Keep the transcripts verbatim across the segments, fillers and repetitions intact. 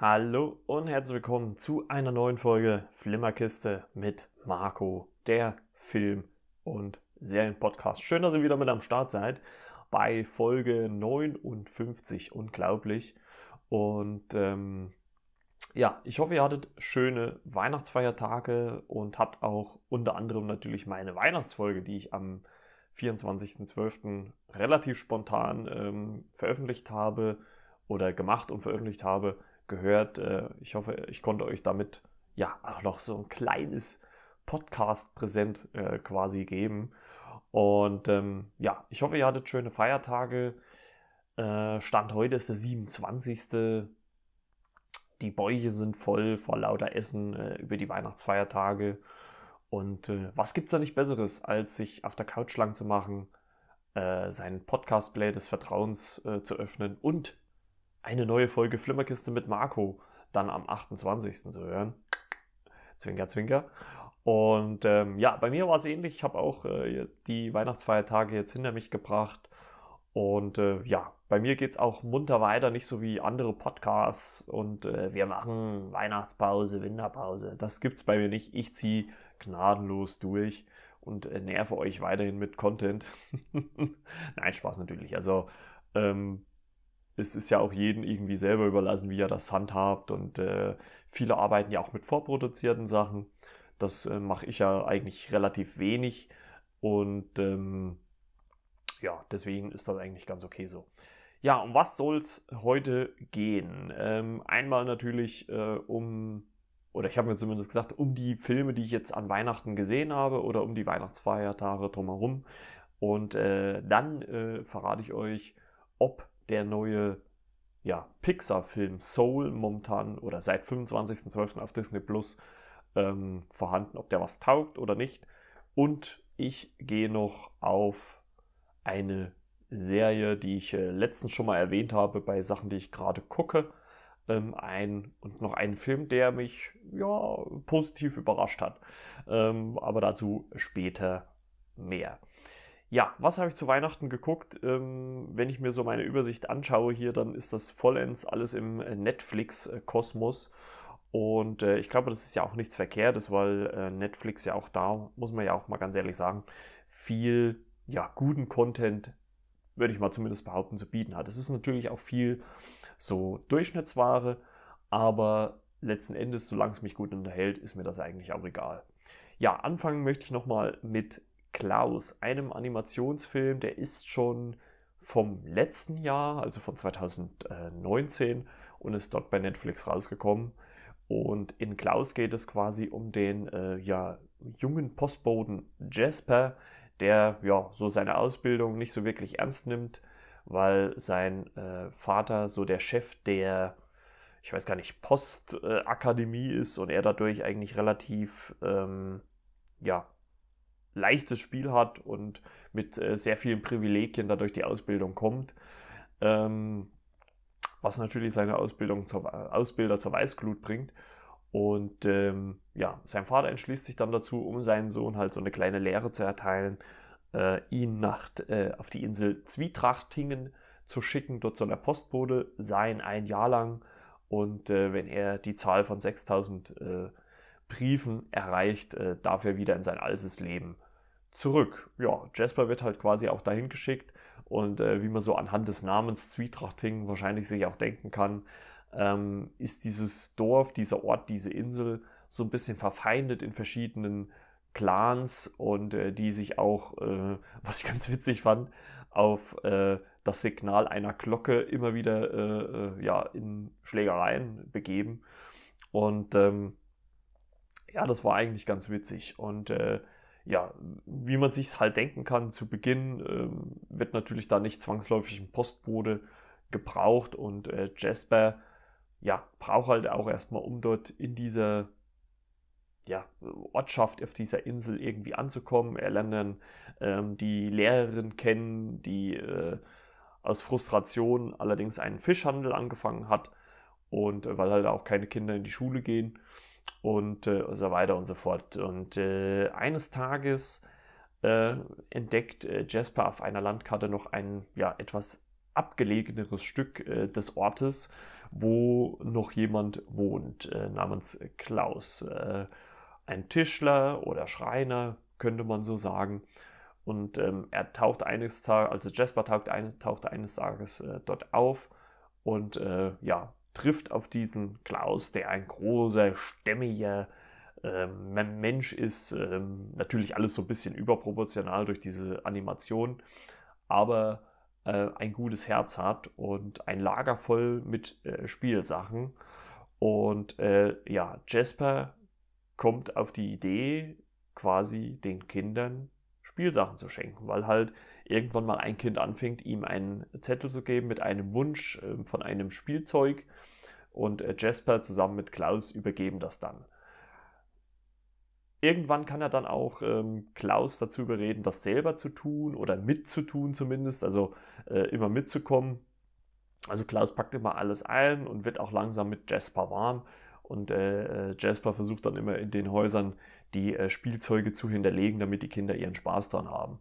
Hallo und herzlich willkommen zu einer neuen Folge Flimmerkiste mit Marco, der Film- und Serienpodcast. Schön, dass ihr wieder mit am Start seid bei Folge neunundfünfzig, unglaublich. Und ähm, ja, ich hoffe, ihr hattet schöne Weihnachtsfeiertage und habt auch unter anderem natürlich meine Weihnachtsfolge, die ich am vierundzwanzigsten zwölften relativ spontan ähm, veröffentlicht habe oder gemacht und veröffentlicht habe, gehört. Ich hoffe, ich konnte euch damit ja auch noch so ein kleines Podcast-Präsent äh, quasi geben. Und ähm, ja, ich hoffe, ihr hattet schöne Feiertage. Äh, Stand heute ist der siebenundzwanzigste Die Bäuche sind voll vor lauter Essen äh, über die Weihnachtsfeiertage. Und äh, was gibt es da nicht Besseres, als sich auf der Couch lang zu machen, äh, seinen Podcast-Play des Vertrauens äh, zu öffnen und eine neue Folge Flimmerkiste mit Marco dann am achtundzwanzigsten zu hören. Zwinker, zwinker. Und ähm, ja, bei mir war es ähnlich. Ich habe auch äh, die Weihnachtsfeiertage jetzt hinter mich gebracht. Und äh, ja, bei mir geht es auch munter weiter, nicht so wie andere Podcasts. Und äh, wir machen Weihnachtspause, Winterpause. Das gibt's bei mir nicht. Ich ziehe gnadenlos durch und äh, nerve euch weiterhin mit Content. Nein, Spaß natürlich. Also, ähm, es ist ja auch jedem irgendwie selber überlassen, wie er das handhabt. Und äh, viele arbeiten ja auch mit vorproduzierten Sachen. Das äh, mache ich ja eigentlich relativ wenig. Und ähm, ja, deswegen ist das eigentlich ganz okay so. Ja, um was soll es heute gehen? Ähm, einmal natürlich äh, um, oder ich habe mir zumindest gesagt, um die Filme, die ich jetzt an Weihnachten gesehen habe oder um die Weihnachtsfeiertage drumherum. Und äh, dann äh, verrate ich euch, ob der neue ja, Pixar-Film Soul momentan oder seit fünfundzwanzigsten zwölften auf Disney Plus ähm, vorhanden, ob der was taugt oder nicht. Und ich gehe noch auf eine Serie, die ich äh, letztens schon mal erwähnt habe bei Sachen, die ich gerade gucke, ähm, ein und noch einen Film, der mich ja positiv überrascht hat. Ähm, aber dazu später mehr. Ja, was habe ich zu Weihnachten geguckt? Ähm, wenn ich mir so meine Übersicht anschaue hier, dann ist das vollends alles im Netflix-Kosmos. Und äh, ich glaube, das ist ja auch nichts Verkehrtes, weil äh, Netflix ja auch da, muss man ja auch mal ganz ehrlich sagen, viel ja, guten Content, würde ich mal zumindest behaupten, zu bieten hat. Es ist natürlich auch viel so Durchschnittsware, aber letzten Endes, solange es mich gut unterhält, ist mir das eigentlich auch egal. Ja, anfangen möchte ich nochmal mit Klaus, einem Animationsfilm, der ist schon vom letzten Jahr, also von zweitausendneunzehn und ist dort bei Netflix rausgekommen. Und in Klaus geht es quasi um den äh, ja, jungen Postboten Jasper, der ja so seine Ausbildung nicht so wirklich ernst nimmt, weil sein äh, Vater so der Chef der, ich weiß gar nicht, Postakademie äh, ist und er dadurch eigentlich relativ, ähm, ja, leichtes Spiel hat und mit äh, sehr vielen Privilegien dadurch die Ausbildung kommt, ähm, was natürlich seine Ausbildung zur, äh, Ausbilder zur Weißglut bringt. Und ähm, ja, sein Vater entschließt sich dann dazu, um seinen Sohn halt so eine kleine Lehre zu erteilen, äh, ihn nach, äh, auf die Insel Zwietrachtingen zu schicken, dort soll er Postbote sein, ein Jahr lang. Und äh, wenn er die Zahl von sechstausend äh, Briefen erreicht, äh, darf er wieder in sein altes Leben zurück. Ja, Jasper wird halt quasi auch dahin geschickt und äh, wie man so anhand des Namens Zwietrachtingen wahrscheinlich sich auch denken kann, ähm, ist dieses Dorf, dieser Ort, diese Insel so ein bisschen verfeindet in verschiedenen Clans und äh, die sich auch, äh, was ich ganz witzig fand, auf äh, das Signal einer Glocke immer wieder äh, äh, ja, in Schlägereien begeben. Und ähm, ja, das war eigentlich ganz witzig und äh, ja, wie man sich halt denken kann, zu Beginn ähm, wird natürlich da nicht zwangsläufig ein Postbote gebraucht und äh, Jasper, ja, braucht halt auch erstmal, um dort in dieser, ja, Ortschaft auf dieser Insel irgendwie anzukommen. Er lernt dann ähm, die Lehrerin kennen, die äh, aus Frustration allerdings einen Fischhandel angefangen hat und äh, weil halt auch keine Kinder in die Schule gehen. Und äh, so weiter und so fort. Und äh, eines Tages äh, entdeckt äh, Jasper auf einer Landkarte noch ein ja, etwas abgelegeneres Stück äh, des Ortes wo noch jemand wohnt äh, namens Klaus. Äh, ein Tischler oder Schreiner, könnte man so sagen. Und ähm, er taucht eines Tages, also Jasper taucht, ein, taucht eines Tages äh, dort auf und äh, ja, trifft auf diesen Klaus, der ein großer, stämmiger ähm, Mensch ist. Ähm, natürlich alles so ein bisschen überproportional durch diese Animation, aber äh, ein gutes Herz hat und ein Lager voll mit äh, Spielsachen. Und äh, ja, Jasper kommt auf die Idee, quasi den Kindern Spielsachen zu schenken, weil halt irgendwann mal ein Kind anfängt, ihm einen Zettel zu geben mit einem Wunsch von einem Spielzeug, und Jasper zusammen mit Klaus übergeben das dann. Irgendwann kann er dann auch ähm, Klaus dazu überreden, das selber zu tun oder mitzutun zumindest, also äh, immer mitzukommen. Also Klaus packt immer alles ein und wird auch langsam mit Jasper warm. Und äh, Jasper versucht dann immer in den Häusern die äh, Spielzeuge zu hinterlegen, damit die Kinder ihren Spaß dran haben.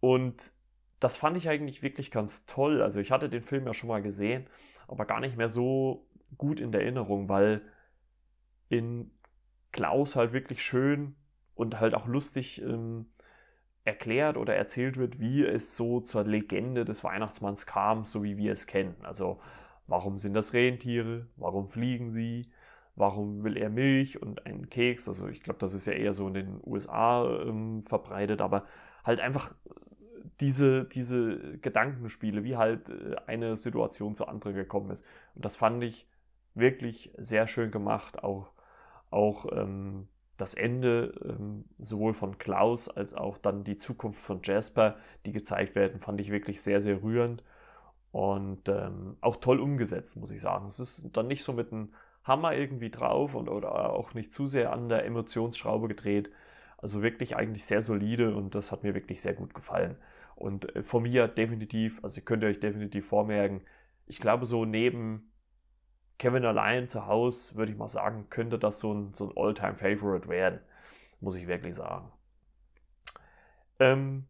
Und das fand ich eigentlich wirklich ganz toll. Also ich hatte den Film ja schon mal gesehen, aber gar nicht mehr so gut in der Erinnerung, weil in Klaus halt wirklich schön und halt auch lustig ähm, erklärt oder erzählt wird, wie es so zur Legende des Weihnachtsmanns kam, so wie wir es kennen. Also warum sind das Rentiere? Warum fliegen sie? Warum will er Milch und einen Keks? Also ich glaube, das ist ja eher so in den U S A ähm, verbreitet, aber halt einfach diese, diese Gedankenspiele, wie halt eine Situation zur anderen gekommen ist. Und das fand ich wirklich sehr schön gemacht. Auch, auch ähm, das Ende ähm, sowohl von Klaus als auch dann die Zukunft von Jasper, die gezeigt werden, fand ich wirklich sehr, sehr rührend. Und ähm, auch toll umgesetzt, muss ich sagen. Es ist dann nicht so mit einem Hammer irgendwie drauf und oder auch nicht zu sehr an der Emotionsschraube gedreht. Also wirklich eigentlich sehr solide, und das hat mir wirklich sehr gut gefallen. Und äh, von mir definitiv, also könnt ihr euch definitiv vormerken, ich glaube so neben Kevin allein zu Hause, würde ich mal sagen, könnte das so ein, so ein All-Time-Favorite werden, muss ich wirklich sagen. Ähm...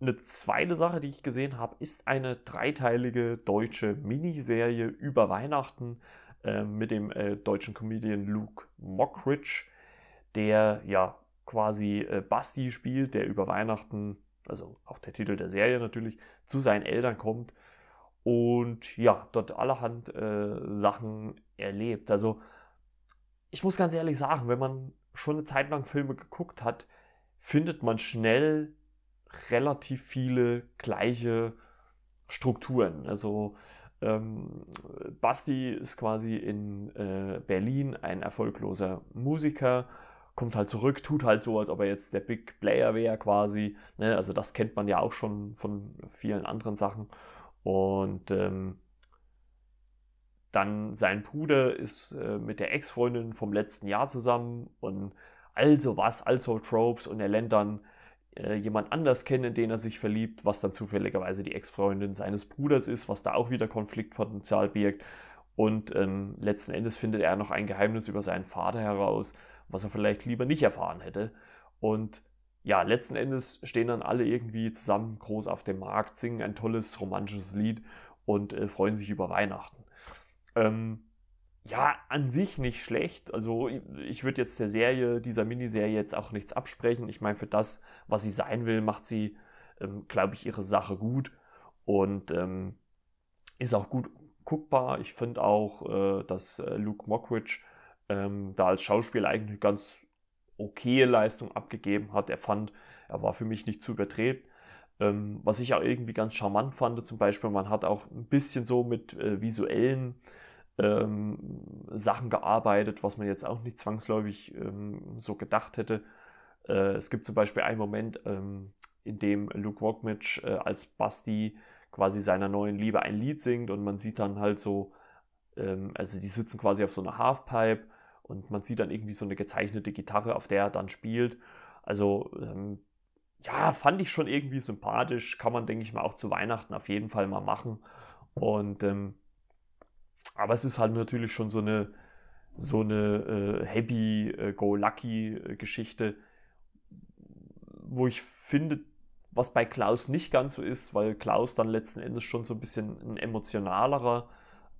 Eine zweite Sache, die ich gesehen habe, ist eine dreiteilige deutsche Miniserie über Weihnachten äh, mit dem äh, deutschen Comedian Luke Mockridge, der ja quasi äh, Basti spielt, der über Weihnachten, also auch der Titel der Serie natürlich, zu seinen Eltern kommt und ja, dort allerhand äh, Sachen erlebt. Also ich muss ganz ehrlich sagen, wenn man schon eine Zeit lang Filme geguckt hat, findet man schnell relativ viele gleiche Strukturen. Also ähm, Basti ist quasi in äh, Berlin ein erfolgloser Musiker, kommt halt zurück, tut halt so, als ob er jetzt der Big Player wäre quasi. Ne? Also das kennt man ja auch schon von vielen anderen Sachen. Und ähm, dann sein Bruder ist äh, mit der Ex-Freundin vom letzten Jahr zusammen und also was, also Tropes, und er lernt dann jemand anders kennen, in den er sich verliebt, was dann zufälligerweise die Ex-Freundin seines Bruders ist, was da auch wieder Konfliktpotenzial birgt. Und ähm, letzten Endes findet er noch ein Geheimnis über seinen Vater heraus, was er vielleicht lieber nicht erfahren hätte. Und ja, letzten Endes stehen dann alle irgendwie zusammen groß auf dem Markt, singen ein tolles romantisches Lied und äh, freuen sich über Weihnachten. Ähm, ja, an sich nicht schlecht. Also ich würde jetzt der Serie, dieser Miniserie jetzt auch nichts absprechen. Ich meine, für das, was sie sein will, macht sie, ähm, glaube ich, ihre Sache gut und ähm, ist auch gut guckbar. Ich finde auch, äh, dass äh, Luke Mockridge ähm, da als Schauspieler eigentlich ganz okaye Leistung abgegeben hat. Er fand, er war für mich nicht zu überdreht. Ähm, was ich auch irgendwie ganz charmant fand, zum Beispiel, man hat auch ein bisschen so mit äh, visuellen Ähm, Sachen gearbeitet, was man jetzt auch nicht zwangsläufig ähm, so gedacht hätte. Äh, es gibt zum Beispiel einen Moment, ähm, in dem Luke Mockridge äh, als Basti quasi seiner neuen Liebe ein Lied singt, und man sieht dann halt so, ähm, also die sitzen quasi auf so einer Halfpipe und man sieht dann irgendwie so eine gezeichnete Gitarre, auf der er dann spielt. Also ähm, ja, fand ich schon irgendwie sympathisch. Kann man, denke ich mal, auch zu Weihnachten auf jeden Fall mal machen. Und ähm, aber es ist halt natürlich schon so eine, so eine äh, happy-go-lucky-Geschichte, wo ich finde, was bei Klaus nicht ganz so ist, weil Klaus dann letzten Endes schon so ein bisschen ein emotionalerer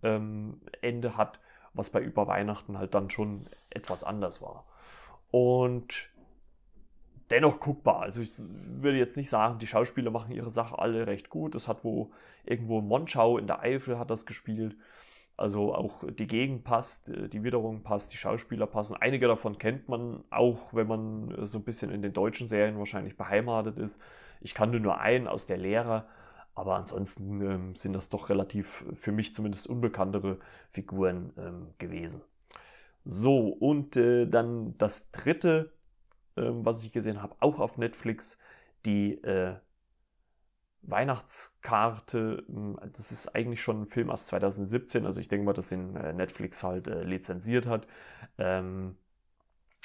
ähm, Ende hat, was bei Über Weihnachten halt dann schon etwas anders war. Und dennoch guckbar. Also ich würde jetzt nicht sagen, die Schauspieler machen ihre Sache alle recht gut. Das hat wo irgendwo in Monschau in der Eifel hat das gespielt. Also auch die Gegend passt, die Witterung passt, die Schauspieler passen. Einige davon kennt man auch, wenn man so ein bisschen in den deutschen Serien wahrscheinlich beheimatet ist. Ich kannte nur einen aus der Lehre, aber ansonsten ähm, sind das doch relativ, für mich zumindest, unbekanntere Figuren ähm, gewesen. So, und äh, dann das dritte, ähm, was ich gesehen habe, auch auf Netflix, die äh, Weihnachtskarte. Das ist eigentlich schon ein Film aus zweitausendsiebzehn, also ich denke mal, dass den äh, Netflix halt äh, lizenziert hat. Ähm,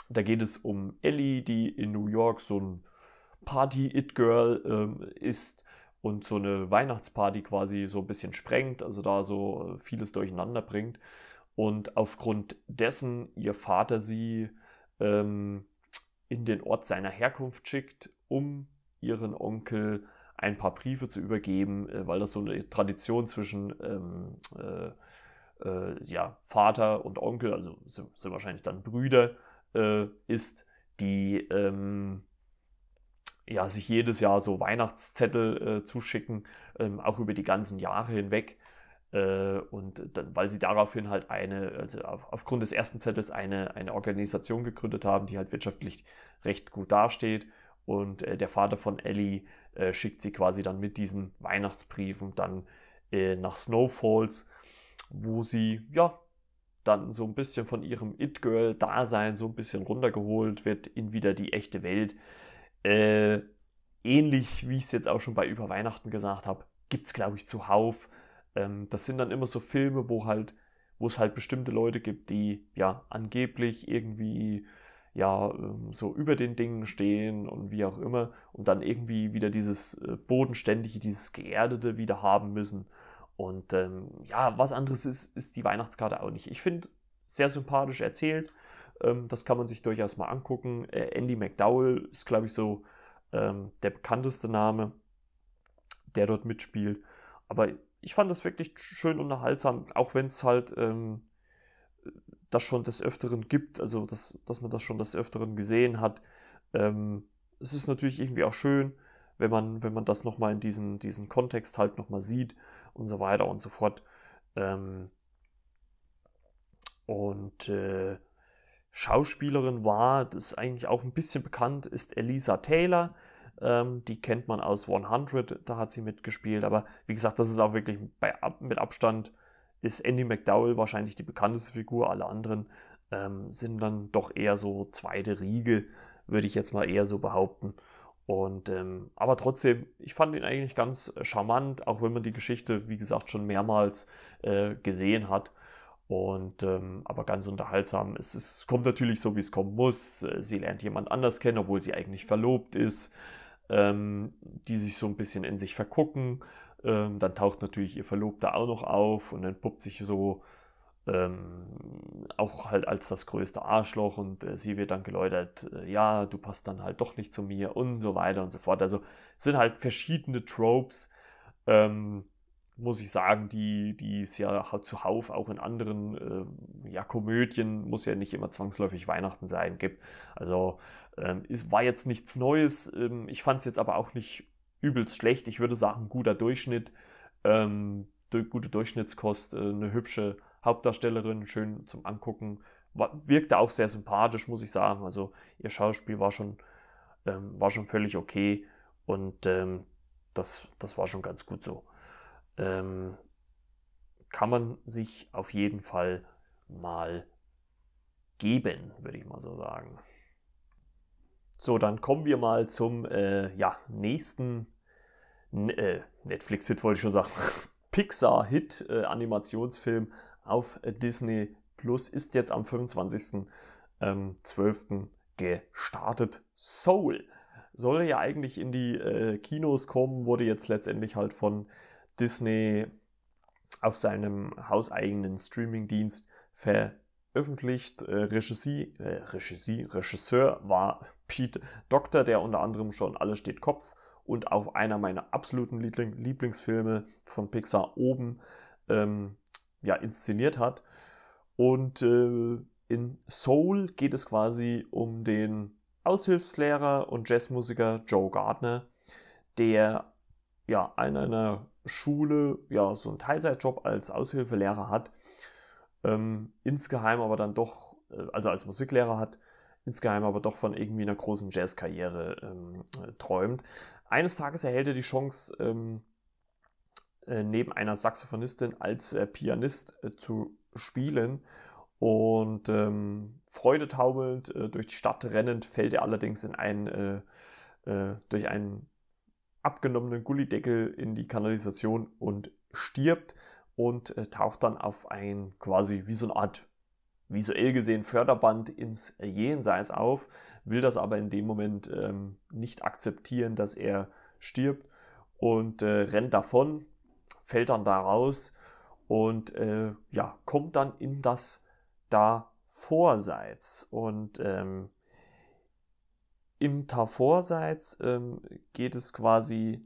da geht es um Ellie, die in New York so ein Party-It-Girl ähm, ist und so eine Weihnachtsparty quasi so ein bisschen sprengt, also da so vieles durcheinander bringt. Und aufgrund dessen ihr Vater sie ähm, in den Ort seiner Herkunft schickt, um ihren Onkel ein paar Briefe zu übergeben, äh, weil das so eine Tradition zwischen ähm, äh, äh, ja, Vater und Onkel, also sind, sind wahrscheinlich dann Brüder, äh, ist, die ähm, ja, sich jedes Jahr so Weihnachtszettel äh, zuschicken, ähm, auch über die ganzen Jahre hinweg. Äh, und dann, weil sie daraufhin halt eine, also auf, aufgrund des ersten Zettels eine, eine Organisation gegründet haben, die halt wirtschaftlich recht gut dasteht. Und äh, der Vater von Ellie äh, schickt sie quasi dann mit diesen Weihnachtsbriefen dann äh, nach Snow Falls, wo sie, ja, dann so ein bisschen von ihrem It-Girl-Dasein so ein bisschen runtergeholt wird in wieder die echte Welt. Äh, ähnlich wie ich es jetzt auch schon bei Über Weihnachten gesagt habe, gibt es, glaube ich, zuhauf. Ähm, das sind dann immer so Filme, wo halt, wo es halt bestimmte Leute gibt, die ja angeblich irgendwie ja ähm, so über den Dingen stehen und wie auch immer und dann irgendwie wieder dieses äh, Bodenständige, dieses Geerdete wieder haben müssen. Und ähm, ja, was anderes ist, ist die Weihnachtskarte auch nicht. Ich finde, sehr sympathisch erzählt. Das kann man sich durchaus mal angucken. Andy McDowell ist, glaube ich, so ähm, der bekannteste Name, der dort mitspielt. Aber ich fand das wirklich schön unterhaltsam, auch wenn es halt ähm, das schon des Öfteren gibt, also das, dass man das schon des Öfteren gesehen hat. Ähm, es ist natürlich irgendwie auch schön, wenn man, wenn man das nochmal in diesen, diesen Kontext halt nochmal sieht und so weiter und so fort. Ähm, und äh, Schauspielerin war, das ist eigentlich auch ein bisschen bekannt, ist Elisa Taylor. Ähm, die kennt man aus hundert, da hat sie mitgespielt. Aber wie gesagt, das ist auch wirklich bei, mit Abstand ist Andy McDowell wahrscheinlich die bekannteste Figur. Alle anderen ähm, sind dann doch eher so zweite Riege, würde ich jetzt mal eher so behaupten. Und, ähm, aber trotzdem, ich fand ihn eigentlich ganz charmant, auch wenn man die Geschichte, wie gesagt, schon mehrmals äh, gesehen hat. Und ähm, aber ganz unterhaltsam. Es, es kommt natürlich so, wie es kommen muss. Sie lernt jemand anders kennen, obwohl sie eigentlich verlobt ist, ähm, die sich so ein bisschen in sich vergucken. Ähm, dann taucht natürlich ihr Verlobter auch noch auf und entpuppt sich so ähm, auch halt als das größte Arschloch. Und äh, sie wird dann geläutert, äh, ja, du passt dann halt doch nicht zu mir und so weiter und so fort. Also es sind halt verschiedene Tropes, ähm, muss ich sagen, die, die es ja zuhauf auch in anderen äh, ja, Komödien, muss ja nicht immer zwangsläufig Weihnachten sein, gibt. Also ähm, es war jetzt nichts Neues. Ähm, ich fand es jetzt aber auch nicht übelst schlecht. Ich würde sagen, guter Durchschnitt, ähm, durch, gute Durchschnittskost, äh, eine hübsche Hauptdarstellerin, schön zum Angucken. War, wirkte auch sehr sympathisch, muss ich sagen. Also ihr Schauspiel war schon, ähm, war schon völlig okay und ähm, das, das war schon ganz gut so. Kann man sich auf jeden Fall mal geben, würde ich mal so sagen. So, dann kommen wir mal zum äh, ja, nächsten äh, Netflix-Hit, wollte ich schon sagen. Pixar-Hit, äh, Animationsfilm auf Disney Plus, ist jetzt am fünfundzwanzigsten zwölften gestartet. Soul soll ja eigentlich in die äh, Kinos kommen, wurde jetzt letztendlich halt von Disney auf seinem hauseigenen Streamingdienst veröffentlicht. Äh, Regissi, äh, Regissi, Regisseur war Pete Docter, der unter anderem schon Alles steht Kopf und auch einer meiner absoluten Liebling- Lieblingsfilme von Pixar, Oben, ähm, ja, inszeniert hat. Und äh, in Soul geht es quasi um den Aushilfslehrer und Jazzmusiker Joe Gardner, der ja an einer Schule ja so einen Teilzeitjob als Aushilfelehrer hat, ähm, insgeheim aber dann doch, also als Musiklehrer hat, insgeheim aber doch von irgendwie einer großen Jazzkarriere ähm, träumt. Eines Tages erhält er die Chance, ähm, äh, neben einer Saxophonistin als äh, Pianist äh, zu spielen, und ähm, freudetaumelnd äh, durch die Stadt rennend fällt er allerdings in einen, äh, äh, durch einen abgenommenen Gullideckel in die Kanalisation und stirbt und äh, taucht dann auf ein quasi wie so eine Art visuell gesehen Förderband ins Jenseits auf, will das aber in dem Moment ähm, nicht akzeptieren, dass er stirbt, und äh, rennt davon, fällt dann da raus und äh, ja, kommt dann in das Davorseits. Und ähm, im Davorseits ähm, geht es quasi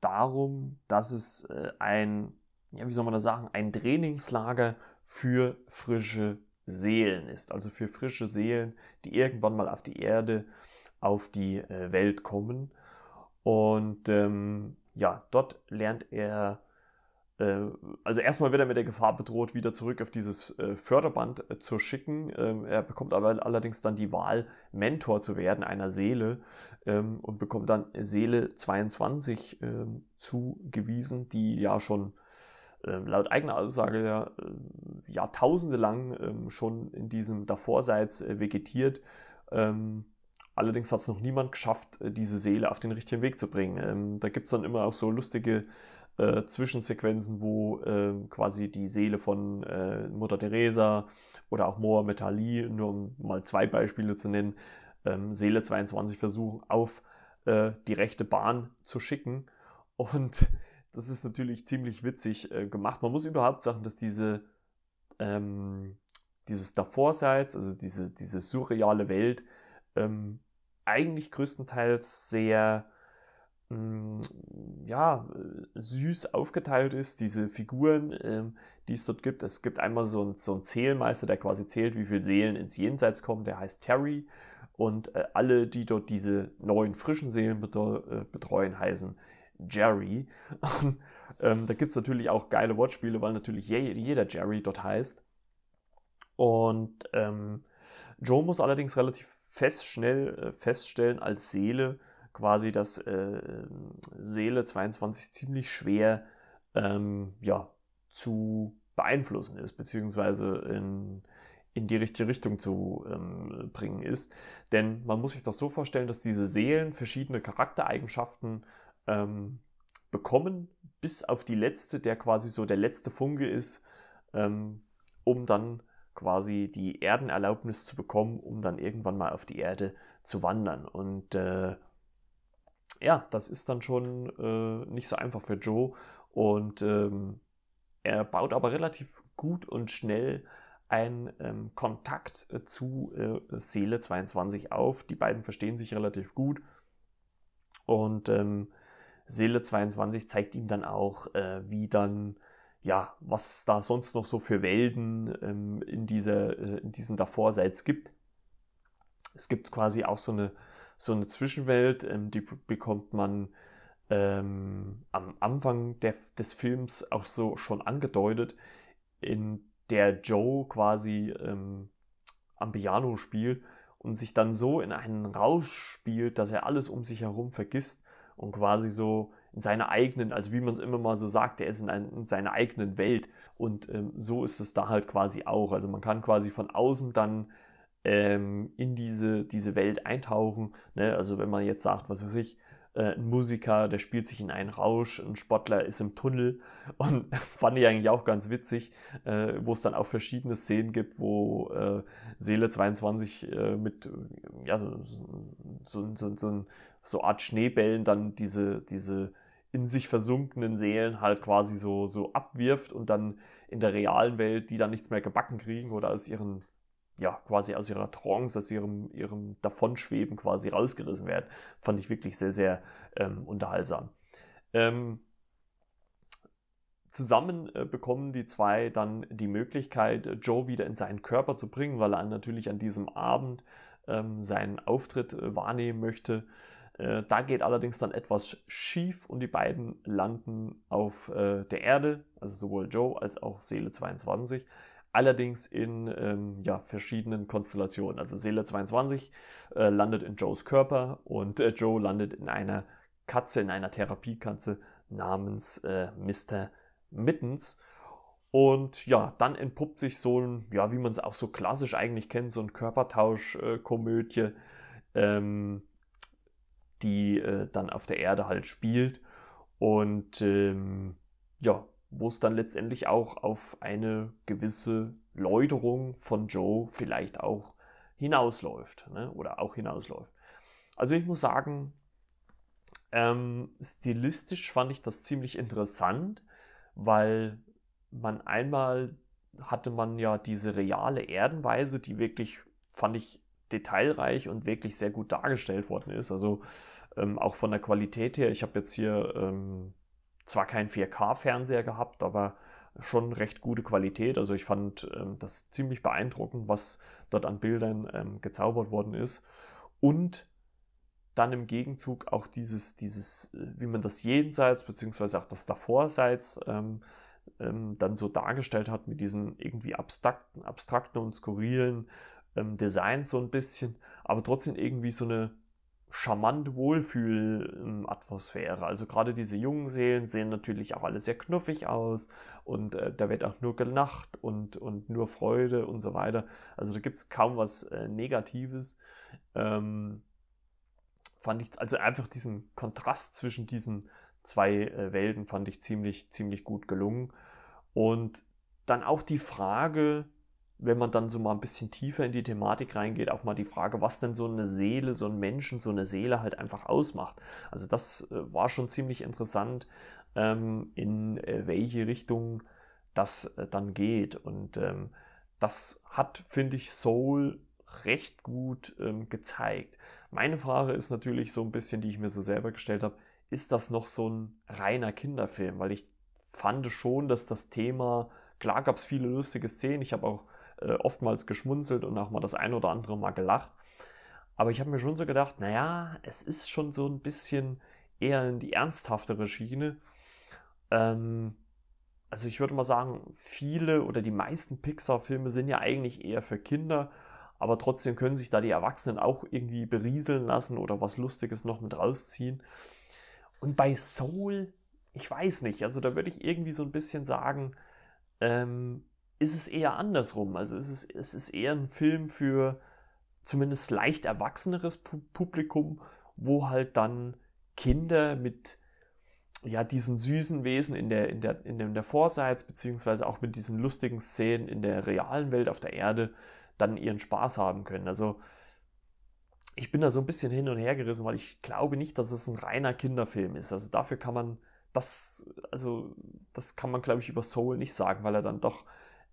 darum, dass es äh, ein, ja, wie soll man das sagen, ein Trainingslager für frische Seelen ist. Also für frische Seelen, die irgendwann mal auf die Erde, auf die äh, Welt kommen. Und ähm, ja, dort lernt er, äh, also erstmal wird er mit der Gefahr bedroht, wieder zurück auf dieses äh, Förderband äh, zu schicken. Ähm, er bekommt aber allerdings dann die Wahl, Mentor zu werden einer Seele, ähm, und bekommt dann Seele zweiundzwanzig äh, zugewiesen, die ja schon laut eigener Aussage ja jahrtausende lang ähm, schon in diesem Davorseits äh, vegetiert. Ähm, allerdings hat es noch niemand geschafft, diese Seele auf den richtigen Weg zu bringen. Ähm, da gibt es dann immer auch so lustige äh, Zwischensequenzen, wo äh, quasi die Seele von äh, Mutter Teresa oder auch Mohammed Ali, nur um mal zwei Beispiele zu nennen, ähm, Seele zweiundzwanzig versuchen, auf äh, die rechte Bahn zu schicken. Und das ist natürlich ziemlich witzig äh, gemacht. Man muss überhaupt sagen, dass diese, ähm, dieses Davorseits, also diese, diese surreale Welt, ähm, eigentlich größtenteils sehr ähm, ja, süß aufgeteilt ist. Diese Figuren, ähm, die es dort gibt. Es gibt einmal so einen, so einen Zählmeister, der quasi zählt, wie viele Seelen ins Jenseits kommen. Der heißt Terry. Und äh, alle, die dort diese neuen, frischen Seelen betreu- äh, betreuen, heißen Jerry. ähm, da gibt es natürlich auch geile Wortspiele, weil natürlich je, jeder Jerry dort heißt. Und ähm, Joe muss allerdings relativ fest, schnell äh, feststellen als Seele quasi, dass äh, Seele zweiundzwanzig ziemlich schwer ähm, ja, zu beeinflussen ist, beziehungsweise in, in die richtige Richtung zu ähm, bringen ist. Denn man muss sich das so vorstellen, dass diese Seelen verschiedene Charaktereigenschaften bekommen, bis auf die letzte, der quasi so der letzte Funke ist, ähm, um dann quasi die Erdenerlaubnis zu bekommen, um dann irgendwann mal auf die Erde zu wandern. Und äh, ja, das ist dann schon äh, nicht so einfach für Joe. Und ähm, er baut aber relativ gut und schnell einen ähm, Kontakt äh, zu äh, Seele zweiundzwanzig auf. Die beiden verstehen sich relativ gut. Und ähm, Seele zweiundzwanzig zeigt ihm dann auch, äh, wie dann, ja, was da sonst noch so für Welten ähm, in, dieser, äh, in diesen Davorseits gibt. Es gibt quasi auch so eine, so eine Zwischenwelt, ähm, die bekommt man ähm, am Anfang der, des Films auch so schon angedeutet, in der Joe quasi ähm, am Piano spielt und sich dann so in einen Rausch spielt, dass er alles um sich herum vergisst. Und quasi so in seiner eigenen, also wie man es immer mal so sagt, er ist in, ein, in seiner eigenen Welt. Und ähm, so ist es da halt quasi auch. Also man kann quasi von außen dann ähm, in diese, diese Welt eintauchen. Ne? Also wenn man jetzt sagt, was weiß ich, äh, ein Musiker, der spielt sich in einen Rausch, ein Sportler ist im Tunnel. Und fand ich eigentlich auch ganz witzig, äh, wo es dann auch verschiedene Szenen gibt, wo äh, Seele zweiundzwanzig äh, mit, ja, so ein... So, so, so, so, so Art Schneebällen dann diese, diese in sich versunkenen Seelen halt quasi so, so abwirft und dann in der realen Welt die dann nichts mehr gebacken kriegen oder aus ihren ja, quasi aus ihrer Trance, aus ihrem, ihrem Davonschweben quasi rausgerissen werden. Fand ich wirklich sehr, sehr ähm, unterhaltsam. Ähm, zusammen äh, bekommen die zwei dann die Möglichkeit, Joe wieder in seinen Körper zu bringen, weil er natürlich an diesem Abend ähm, seinen Auftritt äh, wahrnehmen möchte. Äh, da geht allerdings dann etwas schief und die beiden landen auf äh, der Erde, also sowohl Joe als auch Seele zweiundzwanzig. Allerdings in ähm, ja, verschiedenen Konstellationen. Also Seele zweiundzwanzig äh, landet in Joes Körper und äh, Joe landet in einer Katze, in einer Therapiekatze namens äh, Mister Mittens. Und ja, dann entpuppt sich so ein, ja, wie man es auch so klassisch eigentlich kennt, so ein Körpertausch-Komödie, ähm, die äh, dann auf der Erde halt spielt. Und ähm, ja, wo es dann letztendlich auch auf eine gewisse Läuterung von Joe vielleicht auch hinausläuft, ne? Oder auch hinausläuft. Also ich muss sagen, ähm, stilistisch fand ich das ziemlich interessant, weil man einmal hatte man ja diese reale Erdenweise, die wirklich, fand ich, detailreich und wirklich sehr gut dargestellt worden ist. Also ähm, auch von der Qualität her, ich habe jetzt hier... Ähm, Zwar kein vier K-Fernseher gehabt, aber schon recht gute Qualität. Also ich fand ähm, das ziemlich beeindruckend, was dort an Bildern ähm, gezaubert worden ist. Und dann im Gegenzug auch dieses, dieses, wie man das Jenseits beziehungsweise auch das Davorseits ähm, ähm, dann so dargestellt hat mit diesen irgendwie abstrakten, abstrakten und skurrilen ähm, Designs so ein bisschen, aber trotzdem irgendwie so eine charmante Wohlfühl-Atmosphäre. Also gerade diese jungen Seelen sehen natürlich auch alle sehr knuffig aus und äh, da wird auch nur gelacht und, und nur Freude und so weiter. Also da gibt es kaum was äh, Negatives. Ähm, fand ich, also einfach diesen Kontrast zwischen diesen zwei äh, Welten fand ich ziemlich, ziemlich gut gelungen. Und dann auch die Frage, wenn man dann so mal ein bisschen tiefer in die Thematik reingeht, auch mal die Frage, was denn so eine Seele, so ein Menschen, so eine Seele halt einfach ausmacht. Also das war schon ziemlich interessant, in welche Richtung das dann geht. Und das hat, finde ich, Soul recht gut gezeigt. Meine Frage ist natürlich so ein bisschen, die ich mir so selber gestellt habe, ist das noch so ein reiner Kinderfilm? Weil ich fand schon, dass das Thema, klar gab es viele lustige Szenen, ich habe auch oftmals geschmunzelt und auch mal das ein oder andere Mal gelacht. Aber ich habe mir schon so gedacht, naja, es ist schon so ein bisschen eher in die ernsthaftere Schiene. Ähm, also ich würde mal sagen, viele oder die meisten Pixar-Filme sind ja eigentlich eher für Kinder, aber trotzdem können sich da die Erwachsenen auch irgendwie berieseln lassen oder was Lustiges noch mit rausziehen. Und bei Soul, ich weiß nicht, also da würde ich irgendwie so ein bisschen sagen, ähm, ist es eher andersrum, also es ist, es ist eher ein Film für zumindest leicht erwachseneres Publikum, wo halt dann Kinder mit ja, diesen süßen Wesen in der, in der, in der Vorseits, beziehungsweise auch mit diesen lustigen Szenen in der realen Welt auf der Erde dann ihren Spaß haben können. Also ich bin da so ein bisschen hin und her gerissen, weil ich glaube nicht, dass es ein reiner Kinderfilm ist. Also dafür kann man das, also das kann man, glaube ich, über Soul nicht sagen, weil er dann doch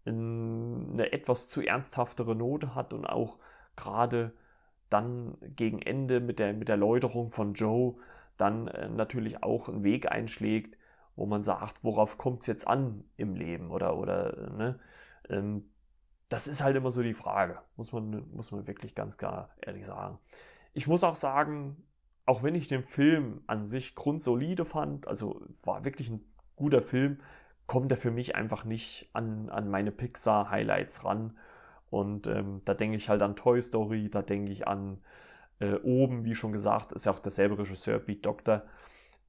eine etwas zu ernsthaftere Note hat und auch gerade dann gegen Ende mit der, mit der Läuterung von Joe dann äh, natürlich auch einen Weg einschlägt, wo man sagt, worauf kommt es jetzt an im Leben oder, oder ne? Ähm, das ist halt immer so die Frage, muss man, muss man wirklich ganz klar ehrlich sagen. Ich muss auch sagen, auch wenn ich den Film an sich grundsolide fand, also war wirklich ein guter Film, kommt er für mich einfach nicht an, an meine Pixar-Highlights ran. Und ähm, da denke ich halt an Toy Story, da denke ich an äh, Oben, wie schon gesagt, ist ja auch derselbe Regisseur, Pete Docter.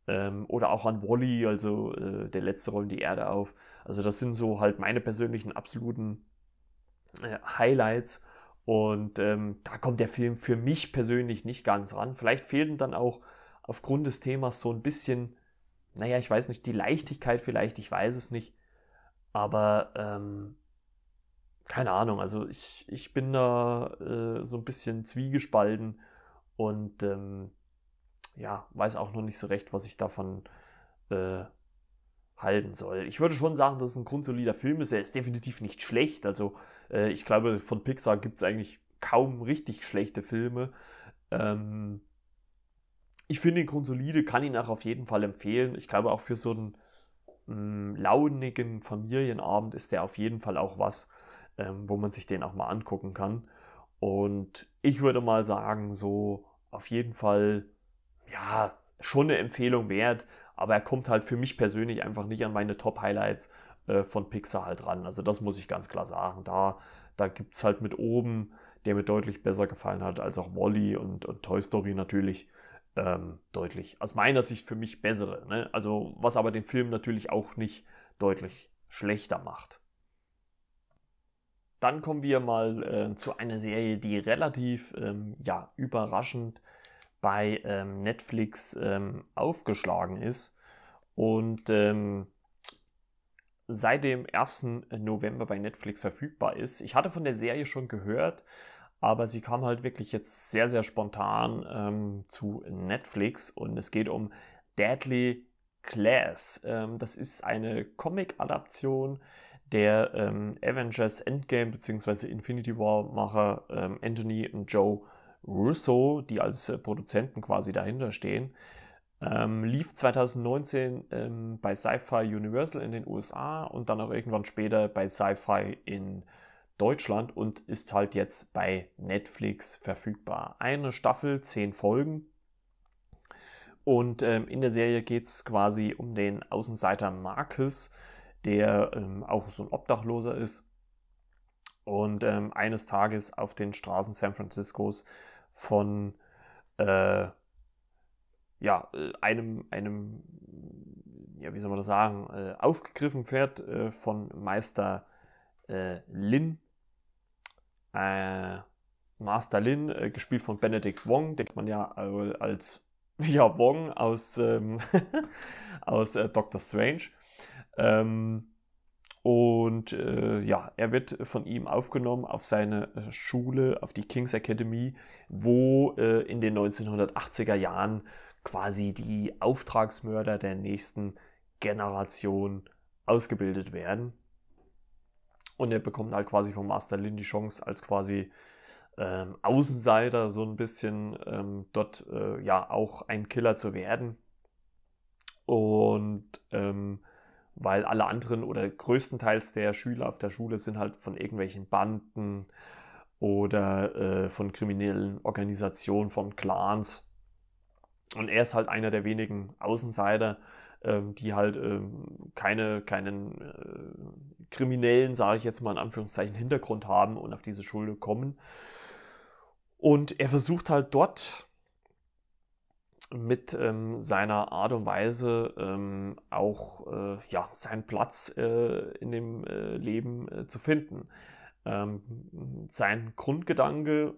Ähm, oder auch an Wall-E, also äh, der letzte räumt die Erde auf. Also das sind so halt meine persönlichen absoluten äh, Highlights. Und ähm, da kommt der Film für mich persönlich nicht ganz ran. Vielleicht fehlt ihm dann auch aufgrund des Themas so ein bisschen... Naja, ich weiß nicht, die Leichtigkeit vielleicht, ich weiß es nicht, aber ähm, keine Ahnung, also ich, ich bin da äh, so ein bisschen zwiegespalten und ähm, ja, weiß auch noch nicht so recht, was ich davon äh, halten soll. Ich würde schon sagen, dass es ein grundsolider Film ist, er ist definitiv nicht schlecht, also Äh, ich glaube, von Pixar gibt es eigentlich kaum richtig schlechte Filme. Ähm, ich finde ihn grundsolide, kann ihn auch auf jeden Fall empfehlen. Ich glaube, auch für so einen mh, launigen Familienabend ist der auf jeden Fall auch was, ähm, wo man sich den auch mal angucken kann. Und ich würde mal sagen, so auf jeden Fall, ja, schon eine Empfehlung wert, aber er kommt halt für mich persönlich einfach nicht an meine Top-Highlights äh, von Pixar halt ran. Also das muss ich ganz klar sagen. Da, da gibt es halt mit Oben, der mir deutlich besser gefallen hat, als auch Wall-E und, und Toy Story natürlich ähm, deutlich. Aus meiner Sicht für mich bessere. Ne? Also was aber den Film natürlich auch nicht deutlich schlechter macht. Dann kommen wir mal äh, zu einer Serie, die relativ ähm, ja, überraschend bei ähm, Netflix ähm, aufgeschlagen ist und ähm, seit dem ersten November bei Netflix verfügbar ist. Ich hatte von der Serie schon gehört, aber sie kam halt wirklich jetzt sehr, sehr spontan ähm, zu Netflix und es geht um Deadly Class. Ähm, das ist eine Comic-Adaption der ähm, Avengers Endgame bzw. Infinity War-Macher ähm, Anthony und Joe Russo, die als äh, Produzenten quasi dahinter stehen. Ähm, lief zwanzig neunzehn ähm, bei Sci-Fi Universal in den U S A und dann auch irgendwann später bei Sci-Fi in Deutschland und ist halt jetzt bei Netflix verfügbar. Eine Staffel, zehn Folgen. Und ähm, in der Serie geht es quasi um den Außenseiter Marcus, der ähm, auch so ein Obdachloser ist und ähm, eines Tages auf den Straßen San Franciscos von äh, ja, einem, einem, ja, wie soll man das sagen, äh, aufgegriffen wird äh, von Meister äh, Lin, äh, Master Lin, äh, gespielt von Benedict Wong, den kennt man ja als ja, Wong aus, ähm, aus äh, Doctor Strange. Ähm, und äh, ja, er wird von ihm aufgenommen auf seine Schule, auf die King's Academy, wo äh, in den neunzehnhundertachtziger Jahren quasi die Auftragsmörder der nächsten Generation ausgebildet werden. Und er bekommt halt quasi von Master Lin die Chance, als quasi ähm, Außenseiter so ein bisschen ähm, dort äh, ja auch ein Killer zu werden. Und ähm, weil alle anderen oder größtenteils der Schüler auf der Schule sind halt von irgendwelchen Banden oder äh, von kriminellen Organisationen, von Clans. Und er ist halt einer der wenigen Außenseiter, ähm, die halt ähm, keine, keinen äh, kriminellen, sage ich jetzt mal in Anführungszeichen, Hintergrund haben und auf diese Schule kommen. Und er versucht halt dort mit ähm, seiner Art und Weise ähm, auch äh, ja, seinen Platz äh, in dem äh, Leben äh, zu finden. Ähm, sein Grundgedanke,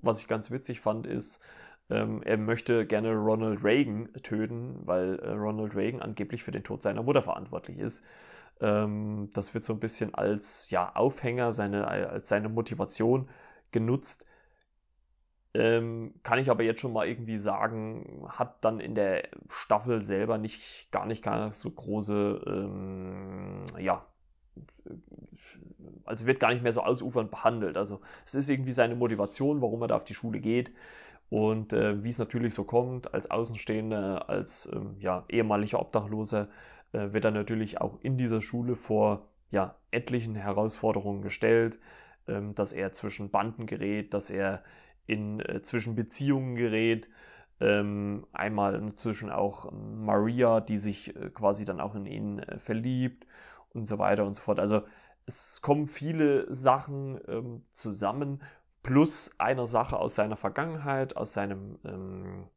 was ich ganz witzig fand, ist, ähm, er möchte gerne Ronald Reagan töten, weil äh, Ronald Reagan angeblich für den Tod seiner Mutter verantwortlich ist. Ähm, das wird so ein bisschen als ja, Aufhänger, seine, als seine Motivation genutzt. Ähm, kann ich aber jetzt schon mal irgendwie sagen, hat dann in der Staffel selber nicht, gar nicht gar nicht so große, ähm, ja, also wird gar nicht mehr so ausufernd behandelt. Also es ist irgendwie seine Motivation, warum er da auf die Schule geht und äh, wie es natürlich so kommt, als Außenstehender, als ähm, ja, ehemaliger Obdachloser äh, wird er natürlich auch in dieser Schule vor ja, etlichen Herausforderungen gestellt, ähm, dass er zwischen Banden gerät, dass er in äh, zwischen Beziehungen gerät, ähm, einmal inzwischen auch Maria, die sich äh, quasi dann auch in ihn äh, verliebt und so weiter und so fort. Also es kommen viele Sachen ähm, zusammen, plus einer Sache aus seiner Vergangenheit, aus seinem ähm,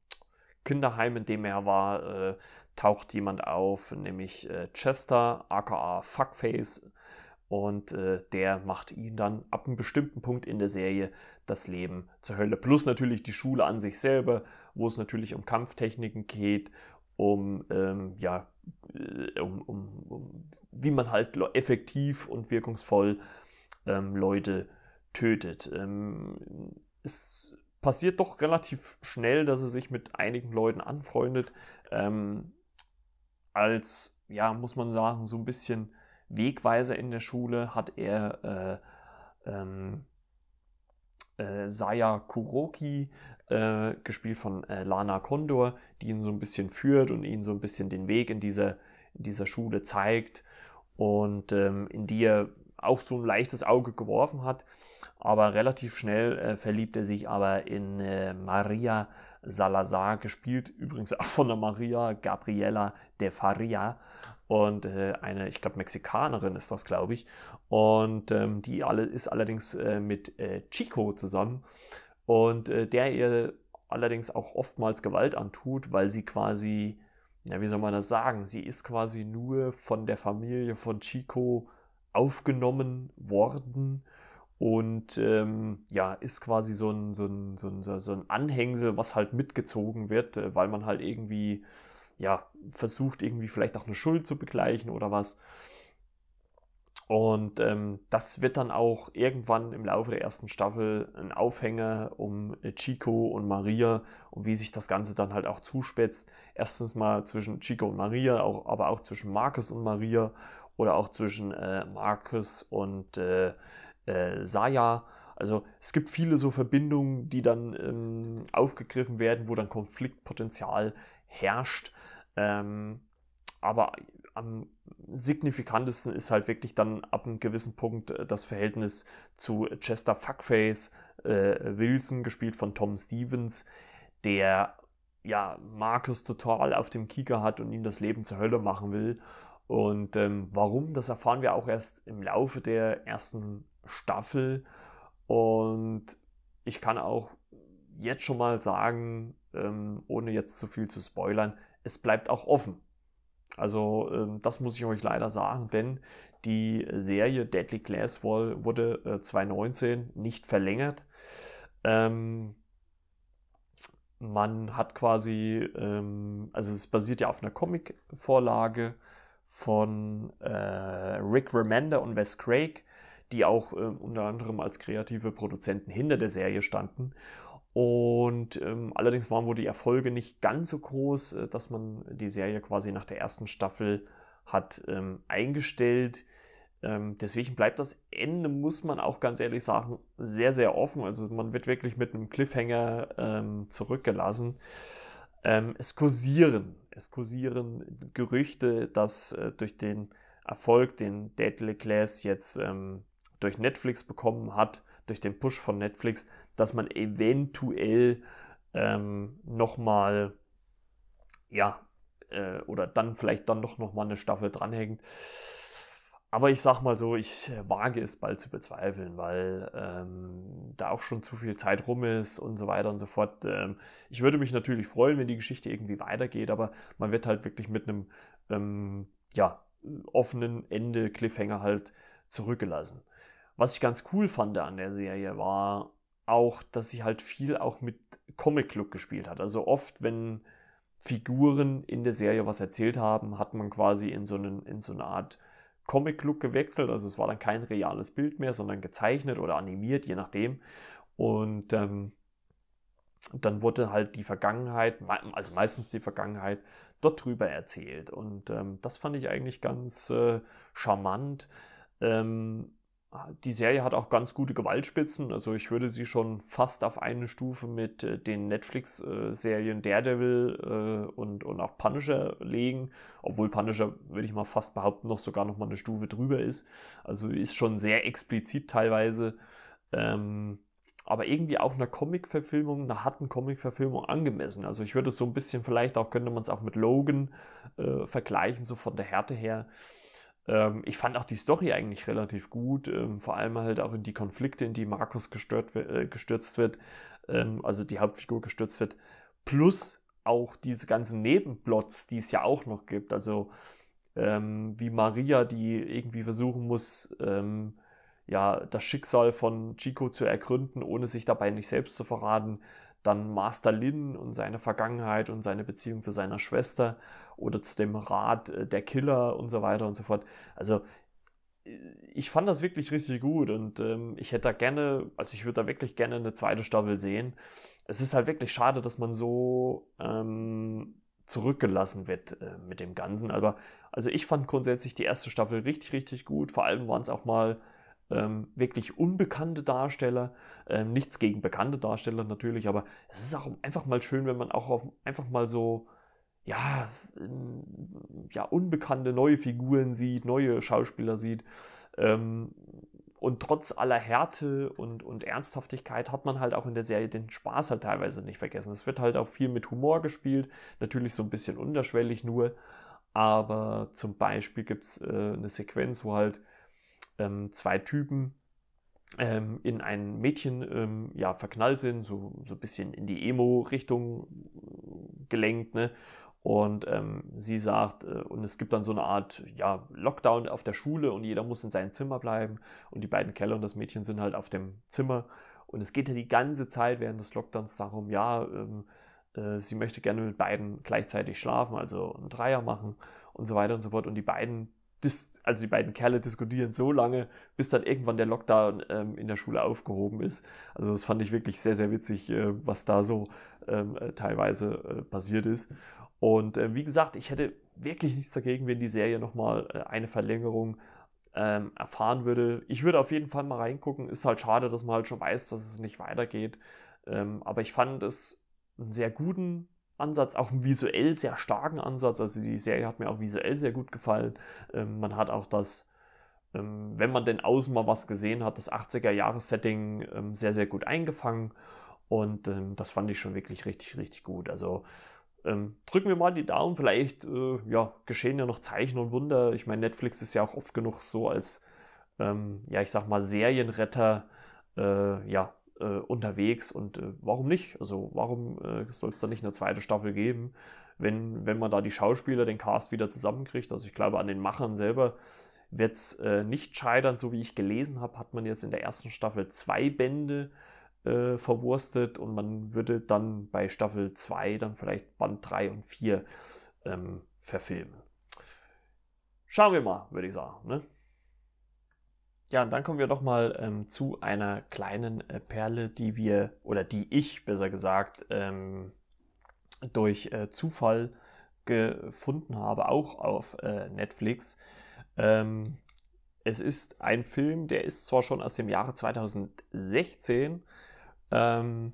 Kinderheim, in dem er war, äh, taucht jemand auf, nämlich äh, Chester, aka Fuckface, und äh, der macht ihn dann ab einem bestimmten Punkt in der Serie das Leben zur Hölle. Plus natürlich die Schule an sich selber, wo es natürlich um Kampftechniken geht, um, ähm, ja, um, um, um wie man halt effektiv und wirkungsvoll ähm, Leute tötet. Ähm, es passiert doch relativ schnell, dass er sich mit einigen Leuten anfreundet. Ähm, als, ja, muss man sagen, so ein bisschen Wegweiser in der Schule hat er äh, ähm, äh, Saya Kuroki, äh, gespielt von äh, Lana Condor, die ihn so ein bisschen führt und ihn so ein bisschen den Weg in, diese, in dieser Schule zeigt und ähm, in die er auch so ein leichtes Auge geworfen hat, aber relativ schnell äh, verliebt er sich aber in äh, Maria Salazar, gespielt übrigens auch von der Maria Gabriela de Faria und äh, eine, ich glaube, Mexikanerin ist das, glaube ich, und ähm, die alle, ist allerdings äh, mit äh, Chico zusammen und äh, der ihr allerdings auch oftmals Gewalt antut, weil sie quasi, ja, wie soll man das sagen, sie ist quasi nur von der Familie von Chico aufgenommen worden und ähm, ja, ist quasi so ein, so, ein, so, ein, so ein Anhängsel, was halt mitgezogen wird, weil man halt irgendwie, ja, versucht irgendwie vielleicht auch eine Schuld zu begleichen oder was. Und ähm, das wird dann auch irgendwann im Laufe der ersten Staffel ein Aufhänger um Chico und Maria und wie sich das Ganze dann halt auch zuspitzt. Erstens mal zwischen Chico und Maria, auch, aber auch zwischen Marcus und Maria oder auch zwischen äh, Marcus und äh, äh, Saya. Also es gibt viele so Verbindungen, die dann ähm, aufgegriffen werden, wo dann Konfliktpotenzial herrscht. Ähm, aber am signifikantesten ist halt wirklich dann ab einem gewissen Punkt das Verhältnis zu Chester Fuckface äh, Wilson, gespielt von Tom Stevens, der ja Marcus total auf dem Kieker hat und ihm das Leben zur Hölle machen will. Und ähm, warum, das erfahren wir auch erst im Laufe der ersten Staffel. Und ich kann auch jetzt schon mal sagen, ähm, ohne jetzt zu viel zu spoilern, es bleibt auch offen. Also ähm, das muss ich euch leider sagen, denn die Serie Deadly Class wurde äh, zwanzig neunzehn nicht verlängert. Ähm, man hat quasi, ähm, also es basiert ja auf einer Comic-Vorlage von äh, Rick Remender und Wes Craig, die auch äh, unter anderem als kreative Produzenten hinter der Serie standen. Und ähm, allerdings waren wohl die Erfolge nicht ganz so groß, äh, dass man die Serie quasi nach der ersten Staffel hat ähm, eingestellt. Ähm, deswegen bleibt das Ende, muss man auch ganz ehrlich sagen, sehr, sehr offen. Also man wird wirklich mit einem Cliffhanger ähm, zurückgelassen. Ähm, es kursieren. Es kursieren Gerüchte, dass äh, durch den Erfolg, den Deadly Class jetzt ähm, durch Netflix bekommen hat, durch den Push von Netflix, dass man eventuell ähm, nochmal, ja, äh, oder dann vielleicht dann doch nochmal eine Staffel dranhängt. Aber ich sag mal so, ich wage es bald zu bezweifeln, weil ähm, da auch schon zu viel Zeit rum ist und so weiter und so fort. Ähm, ich würde mich natürlich freuen, wenn die Geschichte irgendwie weitergeht, aber man wird halt wirklich mit einem ähm, ja, offenen Ende, Cliffhanger halt zurückgelassen. Was ich ganz cool fand an der Serie war auch, dass sie halt viel auch mit Comic-Look gespielt hat. Also oft, wenn Figuren in der Serie was erzählt haben, hat man quasi in so, einen, in so eine Art Comic-Look gewechselt, also es war dann kein reales Bild mehr, sondern gezeichnet oder animiert, je nachdem. Und ähm, dann wurde halt die Vergangenheit, also meistens die Vergangenheit, dort drüber erzählt. Und ähm, das fand ich eigentlich ganz äh, charmant. Ähm, die Serie hat auch ganz gute Gewaltspitzen, also ich würde sie schon fast auf eine Stufe mit äh, den Netflix-Serien äh, Daredevil äh, und, und auch Punisher legen, obwohl Punisher, würde ich mal fast behaupten, noch sogar noch mal eine Stufe drüber ist, also ist schon sehr explizit teilweise, ähm, aber irgendwie auch einer Comic-Verfilmung, einer harten Comic-Verfilmung angemessen, also ich würde es so ein bisschen vielleicht auch, könnte man es auch mit Logan äh, vergleichen, so von der Härte her. Ich fand auch die Story eigentlich relativ gut, vor allem halt auch in die Konflikte, in die Marcus gestört, gestürzt wird, also die Hauptfigur gestürzt wird, plus auch diese ganzen Nebenplots, die es ja auch noch gibt, also wie Maria, die irgendwie versuchen muss, ja, das Schicksal von Chico zu ergründen, ohne sich dabei nicht selbst zu verraten. Dann Master Lin und seine Vergangenheit und seine Beziehung zu seiner Schwester oder zu dem Rat der Killer und so weiter und so fort. Also ich fand das wirklich richtig gut und ähm, ich hätte da gerne, also ich würde da wirklich gerne eine zweite Staffel sehen. Es ist halt wirklich schade, dass man so ähm, zurückgelassen wird äh, mit dem Ganzen. Aber also ich fand grundsätzlich die erste Staffel richtig, richtig gut. Vor allem waren es auch mal ähm, wirklich unbekannte Darsteller, ähm, nichts gegen bekannte Darsteller natürlich, aber es ist auch einfach mal schön, wenn man auch auf, einfach mal so ja, ähm, ja, unbekannte neue Figuren sieht, neue Schauspieler sieht. Ähm, und trotz aller Härte und, und Ernsthaftigkeit hat man halt auch in der Serie den Spaß halt teilweise nicht vergessen. Es wird halt auch viel mit Humor gespielt, natürlich so ein bisschen unterschwellig nur, aber zum Beispiel gibt es äh, eine Sequenz, wo halt ähm, zwei Typen ähm, in ein Mädchen ähm, ja, verknallt sind, so, so ein bisschen in die Emo-Richtung gelenkt, ne? Und ähm, sie sagt, äh, und es gibt dann so eine Art ja, Lockdown auf der Schule und jeder muss in seinem Zimmer bleiben und die beiden Kerle und das Mädchen sind halt auf dem Zimmer und es geht ja die ganze Zeit während des Lockdowns darum, ja, ähm, äh, sie möchte gerne mit beiden gleichzeitig schlafen, also einen Dreier machen und so weiter und so fort und die beiden, dis- also die beiden Kerle diskutieren so lange, bis dann irgendwann der Lockdown ähm, in der Schule aufgehoben ist. Also das fand ich wirklich sehr, sehr witzig, äh, was da so ähm, äh, teilweise äh, passiert ist. Und äh, wie gesagt, ich hätte wirklich nichts dagegen, wenn die Serie nochmal äh, eine Verlängerung ähm, erfahren würde. Ich würde auf jeden Fall mal reingucken. Ist halt schade, dass man halt schon weiß, dass es nicht weitergeht. Ähm, aber ich fand es einen sehr guten Ansatz, auch einen visuell sehr starken Ansatz. Also die Serie hat mir auch visuell sehr gut gefallen. Ähm, man hat auch das, ähm, wenn man denn außen mal was gesehen hat, das achtziger-Jahres-Setting ähm, sehr, sehr gut eingefangen. Und ähm, das fand ich schon wirklich richtig, richtig gut. Also Ähm, drücken wir mal die Daumen, vielleicht äh, ja, geschehen ja noch Zeichen und Wunder. Ich meine, Netflix ist ja auch oft genug so als, ähm, ja, ich sag mal, Serienretter äh, ja, äh, unterwegs und äh, warum nicht? Also warum äh, soll es da nicht eine zweite Staffel geben, wenn, wenn man da die Schauspieler, den Cast wieder zusammenkriegt? Also ich glaube, an den Machern selber wird es äh, nicht scheitern. So wie ich gelesen habe, hat man jetzt in der ersten Staffel zwei Bände Äh, verwurstet und man würde dann bei Staffel zwei dann vielleicht Band drei und vier ähm, verfilmen. Schauen wir mal, würde ich sagen. Ne? Ja, und dann kommen wir doch mal ähm, zu einer kleinen äh, Perle, die wir, oder die ich besser gesagt, ähm, durch äh, Zufall gefunden habe, auch auf äh, Netflix. Ähm, es ist ein Film, der ist zwar schon aus dem Jahre zweitausendsechzehn, Ähm,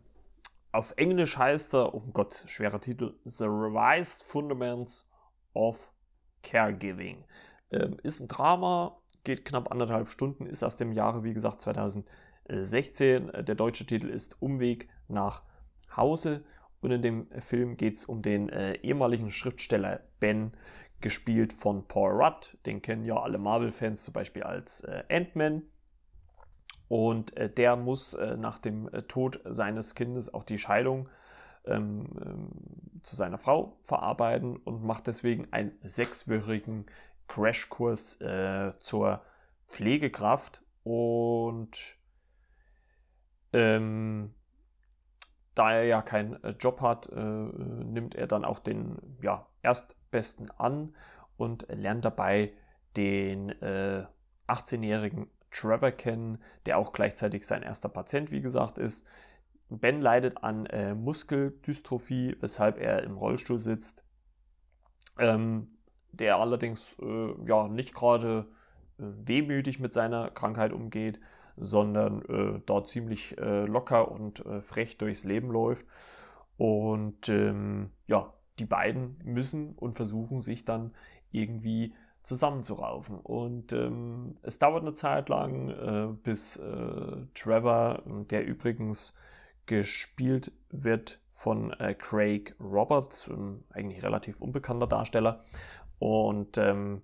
auf Englisch heißt er, oh Gott, schwerer Titel, The Revised Fundamentals of Caregiving. Ähm, ist ein Drama, geht knapp anderthalb Stunden, ist aus dem Jahre, wie gesagt, zweitausendsechzehn. Der deutsche Titel ist Umweg nach Hause. Und in dem Film geht es um den äh, ehemaligen Schriftsteller Ben, gespielt von Paul Rudd. Den kennen ja alle Marvel-Fans zum Beispiel als äh, Ant-Man. Und äh, der muss äh, nach dem äh, Tod seines Kindes auch die Scheidung ähm, ähm, zu seiner Frau verarbeiten und macht deswegen einen sechswöchigen Crashkurs äh, zur Pflegekraft. Und ähm, da er ja keinen äh, Job hat, äh, nimmt er dann auch den ja, Erstbesten an und lernt dabei den äh, achtzehnjährigen Trevor kennen, der auch gleichzeitig sein erster Patient, wie gesagt, ist. Ben leidet an äh, Muskeldystrophie, weshalb er im Rollstuhl sitzt, ähm, der allerdings äh, ja, nicht gerade äh, wehmütig mit seiner Krankheit umgeht, sondern äh, dort ziemlich äh, locker und äh, frech durchs Leben läuft. Und ähm, ja, die beiden müssen und versuchen sich dann irgendwie zusammenzuraufen. Und ähm, es dauert eine Zeit lang, äh, bis äh, Trevor, der übrigens gespielt wird von äh, Craig Roberts, ähm, eigentlich relativ unbekannter Darsteller. Und ähm,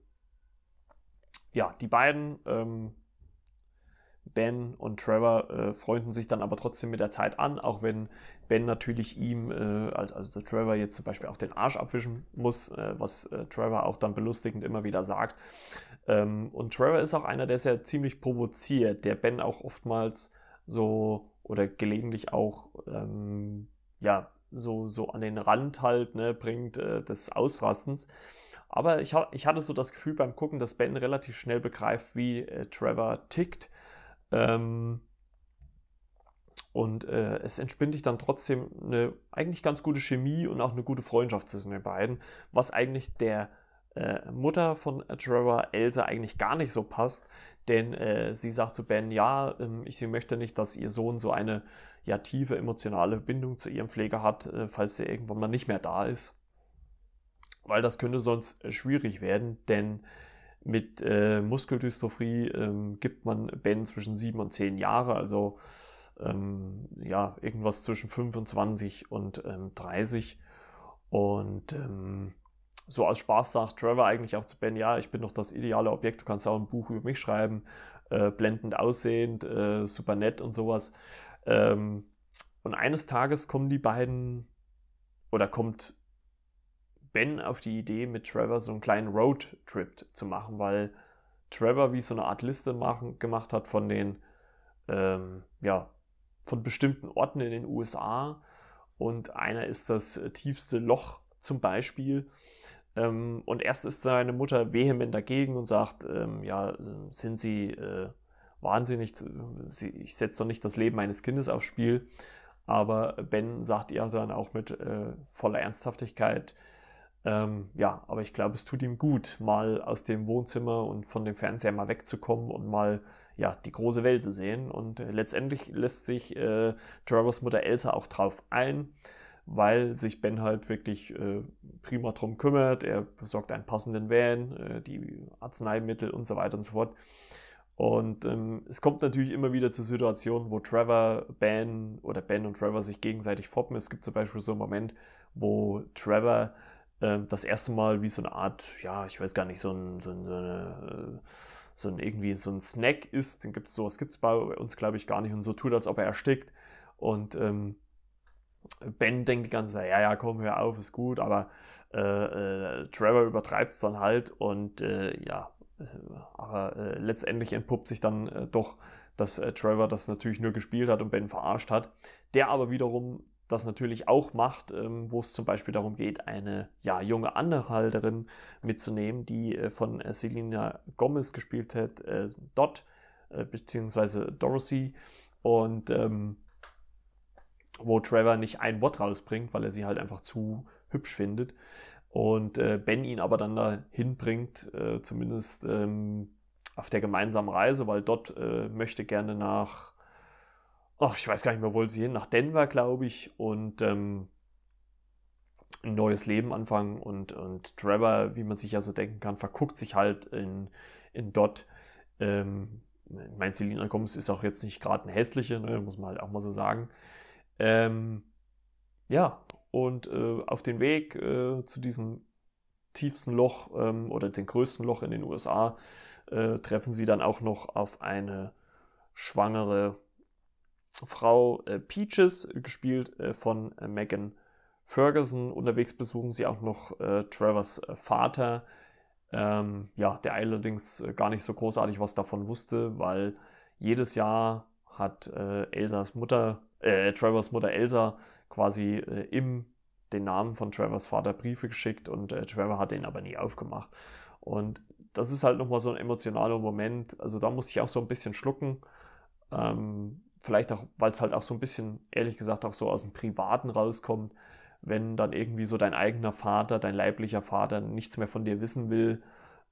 ja, die beiden, ähm, Ben und Trevor, äh, freunden sich dann aber trotzdem mit der Zeit an, auch wenn Ben natürlich ihm, äh, also, also der Trevor jetzt zum Beispiel auch den Arsch abwischen muss, äh, was äh, Trevor auch dann belustigend immer wieder sagt. Ähm, und Trevor ist auch einer, der ist ja ziemlich provoziert, der Ben auch oftmals so oder gelegentlich auch ähm, ja, so, so an den Rand halt ne, bringt äh, des Ausrastens. Aber ich, ha- ich hatte so das Gefühl beim Gucken, dass Ben relativ schnell begreift, wie äh, Trevor tickt. Und äh, es entspinnt sich dann trotzdem eine eigentlich ganz gute Chemie und auch eine gute Freundschaft zwischen den beiden, was eigentlich der äh, Mutter von Trevor, Elsa, eigentlich gar nicht so passt, denn äh, sie sagt zu Ben, ja, ähm, ich, sie möchte nicht, dass ihr Sohn so eine ja, tiefe emotionale Bindung zu ihrem Pfleger hat, äh, falls er irgendwann mal nicht mehr da ist, weil das könnte sonst äh, schwierig werden, denn mit äh, Muskeldystrophie ähm, gibt man Ben zwischen sieben und zehn Jahre, also ähm, ja, irgendwas zwischen fünfundzwanzig und ähm, dreißig. Und ähm, so als Spaß sagt Trevor eigentlich auch zu Ben, ja, ich bin doch das ideale Objekt, du kannst auch ein Buch über mich schreiben, äh, blendend aussehend, äh, super nett und sowas. Ähm, und eines Tages kommen die beiden, oder kommt Ben auf die Idee, mit Trevor so einen kleinen Roadtrip zu machen, weil Trevor wie so eine Art Liste machen, gemacht hat von den, ähm, ja, von bestimmten Orten in den U S A, und einer ist das tiefste Loch zum Beispiel, ähm, und erst ist seine Mutter vehement dagegen und sagt, ähm, ja, sind sie äh, wahnsinnig, ich setze doch nicht das Leben meines Kindes aufs Spiel, aber Ben sagt ihr dann auch mit äh, voller Ernsthaftigkeit, Ähm, ja, aber ich glaube, es tut ihm gut, mal aus dem Wohnzimmer und von dem Fernseher mal wegzukommen und mal ja, die große Welt zu sehen. Und äh, letztendlich lässt sich äh, Travers Mutter Elsa auch drauf ein, weil sich Ben halt wirklich äh, prima drum kümmert. Er besorgt einen passenden Van, äh, die Arzneimittel und so weiter und so fort. Und ähm, es kommt natürlich immer wieder zu Situationen, wo Trevor, Ben oder Ben und Trevor sich gegenseitig foppen. Es gibt zum Beispiel so einen Moment, wo Trevor das erste Mal wie so eine Art, ja, ich weiß gar nicht, so ein, so ein, so eine, so ein irgendwie so ein Snack isst, dann gibt es sowas, gibt es bei uns, glaube ich, gar nicht, und so tut, als ob er erstickt. Und ähm, Ben denkt die ganze Zeit, ja, ja, komm, hör auf, ist gut, aber äh, äh, Trevor übertreibt es dann halt, und äh, ja, äh, aber äh, letztendlich entpuppt sich dann äh, doch, dass äh, Trevor das natürlich nur gespielt hat und Ben verarscht hat, der aber wiederum das natürlich auch macht, ähm, wo es zum Beispiel darum geht, eine ja, junge Anhalterin mitzunehmen, die äh, von äh, Selena Gomez gespielt hat, äh, Dot, äh, beziehungsweise Dorothy, und ähm, wo Trevor nicht ein Wort rausbringt, weil er sie halt einfach zu hübsch findet, und äh, Ben ihn aber dann dahin bringt, äh, zumindest ähm, auf der gemeinsamen Reise, weil Dot äh, möchte gerne nach Ach, ich weiß gar nicht mehr, wo wollte sie hin, nach Denver, glaube ich, und ähm, ein neues Leben anfangen. Und, und Trevor, wie man sich ja so denken kann, verguckt sich halt in, in Dot. Ähm, mein Selena Gomez ist auch jetzt nicht gerade eine hässliche, ne, muss man halt auch mal so sagen. Ähm, ja, und äh, auf dem Weg äh, zu diesem tiefsten Loch ähm, oder dem größten Loch in den U S A äh, treffen sie dann auch noch auf eine schwangere Frau äh, Peaches, gespielt äh, von äh, Megan Ferguson. Unterwegs besuchen sie auch noch äh, Travers äh, Vater, ähm, ja, der allerdings äh, gar nicht so großartig was davon wusste, weil jedes Jahr hat äh, Elsas Mutter, äh, Travers Mutter Elsa quasi äh, im den Namen von Travers Vater Briefe geschickt, und äh, Trevor hat den aber nie aufgemacht. Und das ist halt nochmal so ein emotionaler Moment, also da muss ich auch so ein bisschen schlucken, ähm, vielleicht auch, weil es halt auch so ein bisschen, ehrlich gesagt, auch so aus dem Privaten rauskommt, wenn dann irgendwie so dein eigener Vater, dein leiblicher Vater nichts mehr von dir wissen will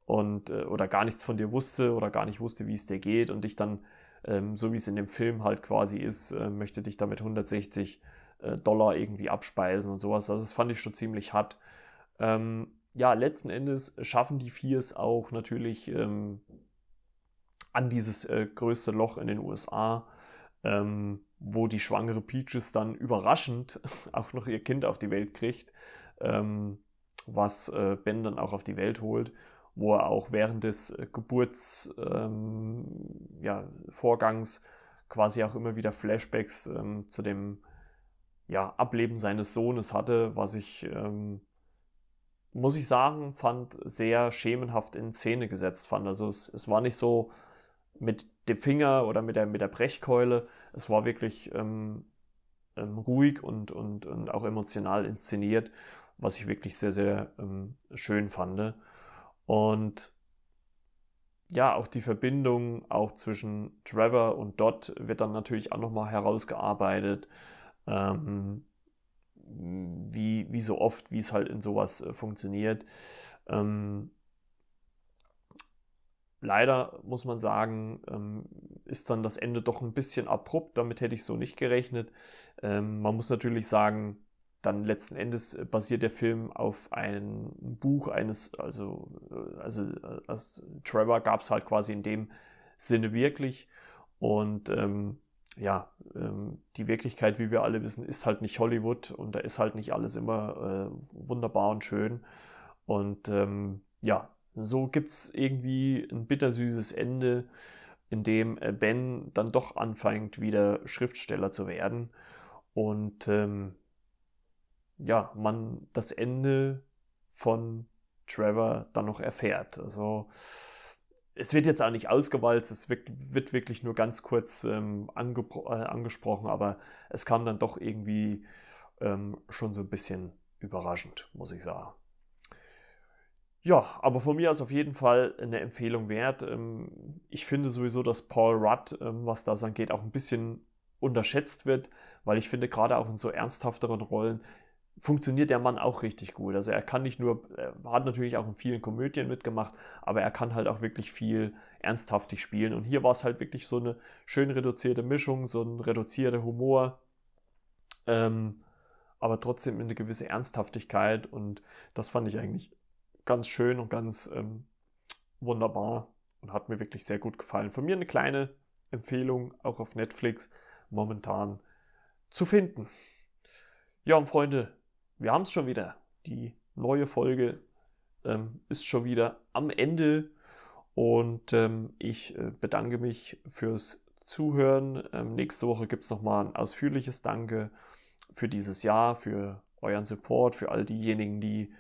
und oder gar nichts von dir wusste oder gar nicht wusste, wie es dir geht, und dich dann, ähm, so wie es in dem Film halt quasi ist, äh, möchte dich damit hundertsechzig äh, Dollar irgendwie abspeisen und sowas. Also das fand ich schon ziemlich hart. Ähm, ja, letzten Endes schaffen die vier es auch natürlich ähm, an dieses äh, größte Loch in den U S A, Ähm, wo die schwangere Peaches dann überraschend auch noch ihr Kind auf die Welt kriegt, ähm, was äh, Ben dann auch auf die Welt holt, wo er auch während des äh, Geburtsvorgangs ähm, ja, quasi auch immer wieder Flashbacks ähm, zu dem ja, Ableben seines Sohnes hatte, was ich, ähm, muss ich sagen, fand sehr schemenhaft in Szene gesetzt fand. Also es, es war nicht so mit dem Finger oder mit der, mit der Brechkeule. Es war wirklich ähm, ähm, ruhig und, und, und auch emotional inszeniert, was ich wirklich sehr, sehr ähm, schön fand. Und ja, auch die Verbindung auch zwischen Trevor und Dot wird dann natürlich auch nochmal herausgearbeitet, ähm, wie, wie so oft, wie es halt in sowas äh, funktioniert. Ähm, leider muss man sagen, ähm, ist dann das Ende doch ein bisschen abrupt. Damit hätte ich so nicht gerechnet. Ähm, man muss natürlich sagen, dann letzten Endes basiert der Film auf einem Buch eines, also, also, also Trevor gab es halt quasi in dem Sinne wirklich. Und ähm, ja, ähm, die Wirklichkeit, wie wir alle wissen, ist halt nicht Hollywood und da ist halt nicht alles immer äh, wunderbar und schön. Und ähm, ja, so gibt es irgendwie ein bittersüßes Ende, in dem Ben dann doch anfängt, wieder Schriftsteller zu werden. Und ähm, ja, man das Ende von Trevor dann noch erfährt. Also es wird jetzt auch nicht ausgewalzt, es wird wirklich nur ganz kurz ähm, angepro- äh, angesprochen, aber es kam dann doch irgendwie ähm, schon so ein bisschen überraschend, muss ich sagen. Ja, aber von mir aus auf jeden Fall eine Empfehlung wert. Ähm, ich finde sowieso, dass Paul Rudd, ähm, was das angeht, auch ein bisschen unterschätzt wird, weil ich finde, gerade auch in so ernsthafteren Rollen funktioniert der Mann auch richtig gut. Also er kann nicht nur, er hat natürlich auch in vielen Komödien mitgemacht, aber er kann halt auch wirklich viel ernsthaftig spielen. Und hier war es halt wirklich so eine schön reduzierte Mischung, so ein reduzierter Humor, ähm, aber trotzdem eine gewisse Ernsthaftigkeit. Und das fand ich eigentlich ganz schön und ganz ähm, wunderbar und hat mir wirklich sehr gut gefallen. Von mir eine kleine Empfehlung, auch auf Netflix momentan zu finden. Ja, und Freunde, wir haben es schon wieder. Die neue Folge ähm, ist schon wieder am Ende. Und ähm, ich äh, bedanke mich fürs Zuhören. Ähm, nächste Woche gibt es nochmal ein ausführliches Danke für dieses Jahr, für euren Support, für all diejenigen, die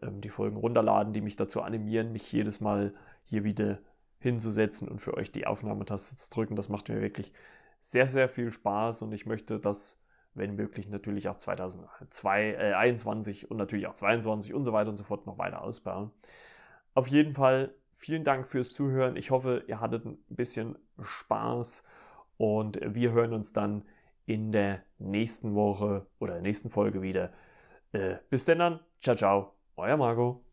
ähm, die Folgen runterladen, die mich dazu animieren, mich jedes Mal hier wieder hinzusetzen und für euch die Aufnahmetaste zu drücken. Das macht mir wirklich sehr, sehr viel Spaß und ich möchte, dass wenn möglich natürlich auch zwanzig einundzwanzig und natürlich auch zweiundzwanzig und so weiter und so fort noch weiter ausbauen. Auf jeden Fall vielen Dank fürs Zuhören. Ich hoffe, ihr hattet ein bisschen Spaß und wir hören uns dann in der nächsten Woche oder der nächsten Folge wieder. Bis denn dann. Ciao, ciao. Euer Marco.